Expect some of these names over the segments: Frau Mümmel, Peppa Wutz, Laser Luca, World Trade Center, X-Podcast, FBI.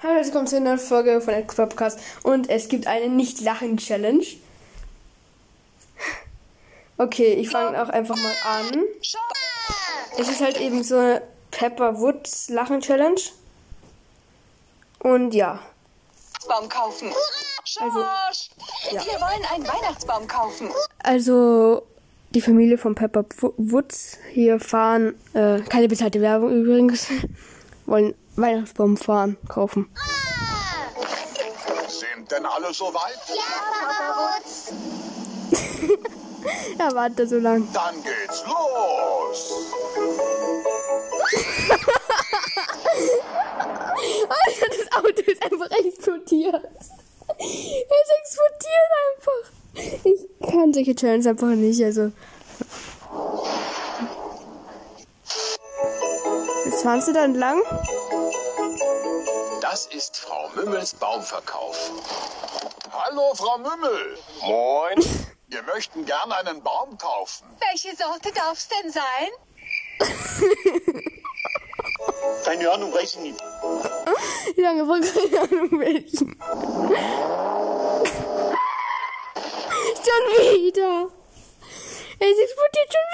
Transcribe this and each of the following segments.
Hallo, jetzt kommt zu einer neuen Folge von X-Podcast und es gibt eine Nicht-Lachen-Challenge. Okay, ich fange auch einfach mal an. Es ist halt eben so eine Peppa Wutz Lachen-Challenge. Und ja. Weihnachtsbaum kaufen. Also, ja. Wir wollen einen Weihnachtsbaum kaufen. Also, die Familie von Peppa Wutz hier fahren, keine bezahlte Werbung übrigens, wollen Weihnachtsbaum kaufen. Sind denn alle so weit? Ja, Papa Wutz. Ja, warte so lang. Dann geht's los. Das Auto ist einfach explodiert. Es explodiert einfach. Ich kann solche Challenges einfach nicht, also. Jetzt fahren sie da entlang. Das ist Frau Mümmels Baumverkauf. Hallo, Frau Mümmel. Moin. Wir möchten gern einen Baum kaufen. Welche Sorte darf's denn sein? Keine Ahnung, weiß ich nicht. Wie lange war keine Ahnung, welchen? Schon wieder. Es explodiert schon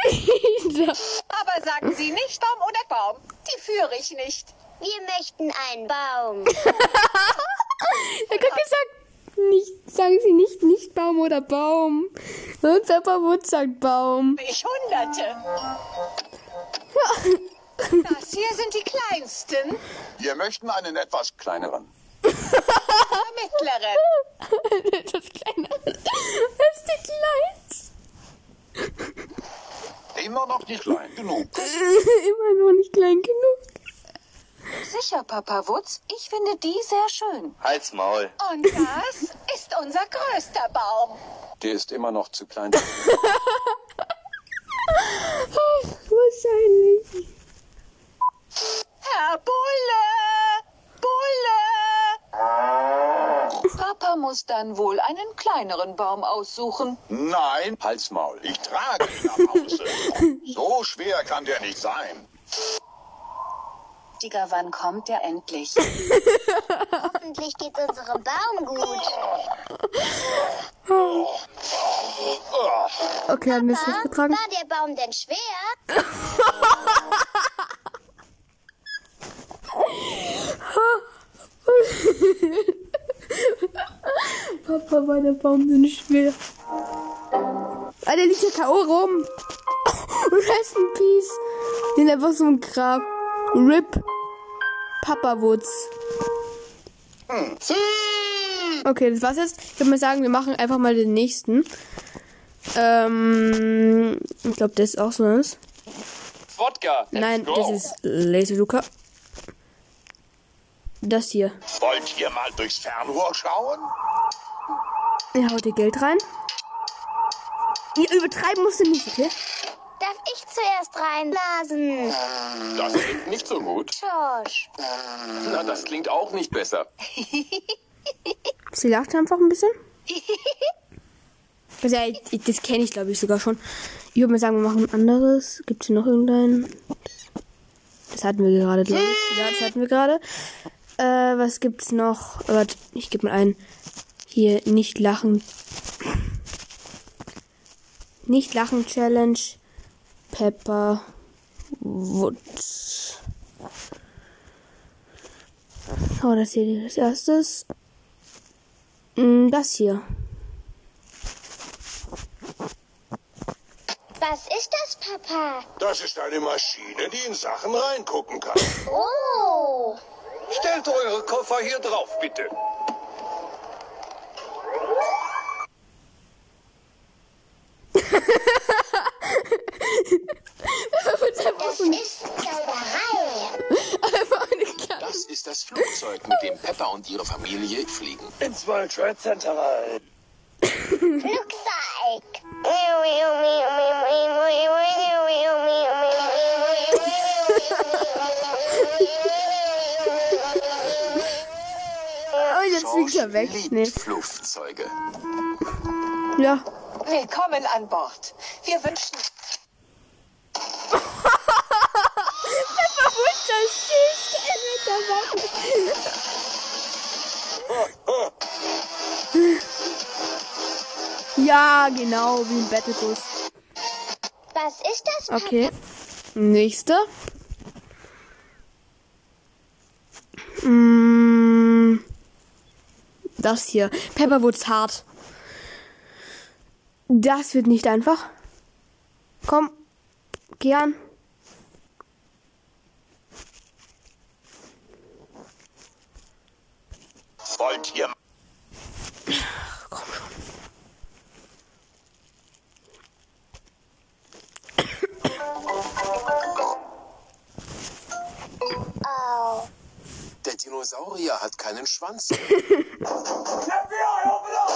wieder. Aber sagen Sie nicht Baum oder Baum. Die führe ich nicht. Wir möchten einen Baum. Er hat gesagt, nicht, sagen Sie nicht Baum oder Baum. Und Peppa Wutz sagt Baum. Ich Hunderte. Das hier sind die kleinsten. Wir möchten einen etwas kleineren. Mittleren. Etwas kleiner. Das ist die kleinste. Immer noch nicht klein genug. Immer noch nicht klein genug. Sicher, Papa Wutz, ich finde die sehr schön. Halt's Maul. Und das ist unser größter Baum. Die ist immer noch zu klein. Ach, wahrscheinlich. Herr Bulle! Bulle! Papa muss dann wohl einen kleineren Baum aussuchen. Nein, Hals, Maul. Ich trage ihn nach Hause. So schwer kann der nicht sein. Digga, wann kommt der endlich? Hoffentlich geht unserem Baum gut. Okay, haben wir es nicht getragen? War der Baum denn schwer? Papa, meine Baum sind schwer. Ah, der liegt hier K.O. rum. Rest in Peace. Den einfach so ein Grab. RIP. Papa Wutz. Okay, das war's jetzt. Ich würde mal sagen, wir machen einfach mal den nächsten. Ich glaube, das ist auch so was. Wodka. Nein, das ist Laser Luca. Das hier. Wollt ihr mal durchs Fernrohr schauen? Er haut ihr Geld rein. Ihr übertreiben musst du nicht, okay? Darf ich zuerst reinblasen? Das klingt nicht so gut. George. Na, das klingt auch nicht besser. Sie lacht einfach ein bisschen. Also, das kenne ich, glaube ich, sogar schon. Ich würde mal sagen, wir machen ein anderes. Gibt es hier noch irgendeinen? Das hatten wir gerade, glaube ich. Ja, das hatten wir gerade. Was gibt's noch? Warte, ich gebe mal ein. Hier, nicht lachen. Nicht lachen Challenge. Peppa Wutz. Oh, das hier als erstes. Das hier. Was ist das, Papa? Das ist eine Maschine, die in Sachen reingucken kann. Oh! Stellt eure Koffer hier drauf, bitte. Das ist Zauberei. Das ist das Flugzeug, mit dem Peppa und ihre Familie fliegen. Ins World Trade Center rein. Flugzeug. Wieder weg. Nee. Flugzeuge. Ja. Willkommen an Bord. Wir wünschen. Peppa Wutz, das ist Ja, genau, wie ein Bettelbus. Was ist das? Papa? Okay. Nächste. Das hier. Peppa Wutz hart. Das wird nicht einfach. Komm, geh an. Wollt ihr... Ach, komm schon. Oh. Der Dinosaurier hat keinen Schwanz. FBI, open up!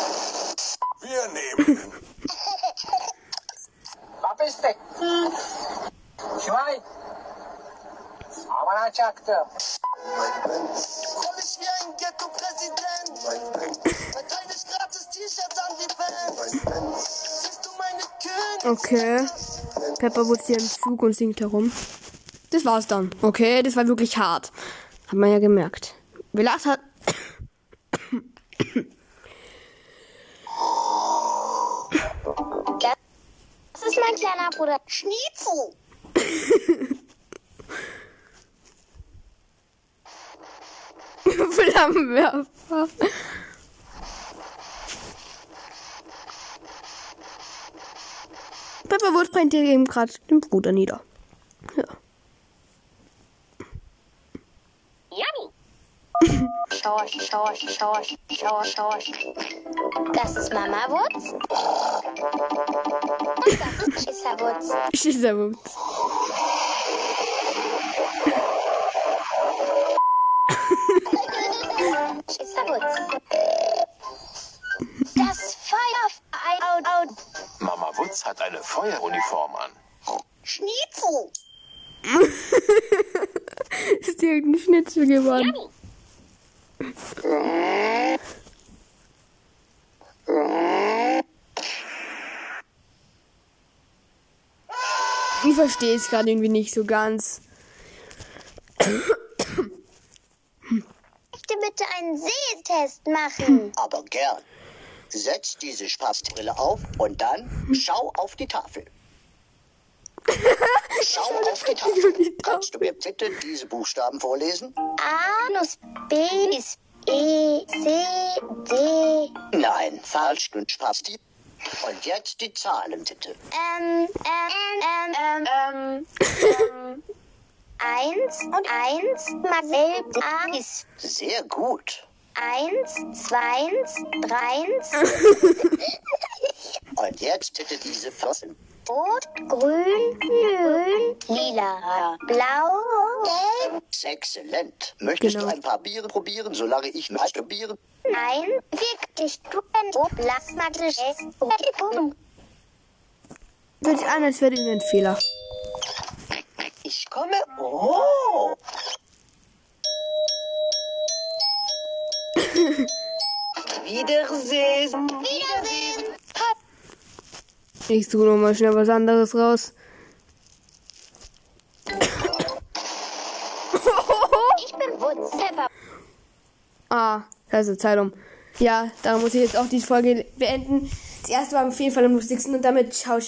Wir nehmen ihn. Was bist du? Ich meine... Aber ich wie ein Ghetto-Präsident. Mein kleines gratis T-Shirt an die Band. Siehst du meine Künste? Okay. Peppa wurde hier im Zug und singt herum. Das war's dann. Okay, das war wirklich hart. Hat man ja gemerkt. Gelacht hat... Das ist mein kleiner Bruder. Schniezel. Flammenwerfer. Peppa Wutz brennt hier eben gerade den Bruder nieder. Ja. Yummy. Schorsch, Schorsch, Schorsch, Schorsch, Schorsch. Das ist Mama Wutz. Und das ist Schisser Wutz. Schisser Wutz. Das Feuer... Mama Wutz hat eine Feueruniform an. Schnitzel. Ist irgendein Schnitzel geworden. Ich verstehe es gerade irgendwie nicht so ganz. Bitte einen Sehtest machen. Aber gern. Setz diese Spaßbrille auf und dann schau auf die Tafel. Schau auf die Tafel. Kannst du mir bitte diese Buchstaben vorlesen? A, Nuss, B, E, C, D. Nein, falsch, du Spasti. Und jetzt die Zahlen bitte. Eins und eins mal selb A ist. Sehr gut. Eins, zweins, dreins. Und jetzt bitte diese Flossen. Rot, grün, grün, lila, blau, gelb. Exzellent. Möchtest du ein paar Biere probieren, solange ich masturbiere? Nein, wirklich. Du kannst lass mal das. Wird an, als wäre Ihnen ein Fehler. Ich komme. Oh! Wiedersehen! Wiedersehen! Ich suche nochmal schnell was anderes raus. Ich bin Wutz. Ah, da ist die Zeit um. Ja, da muss ich jetzt auch die Folge beenden. Das erste war auf jeden Fall am lustigsten und damit ciao, ciao.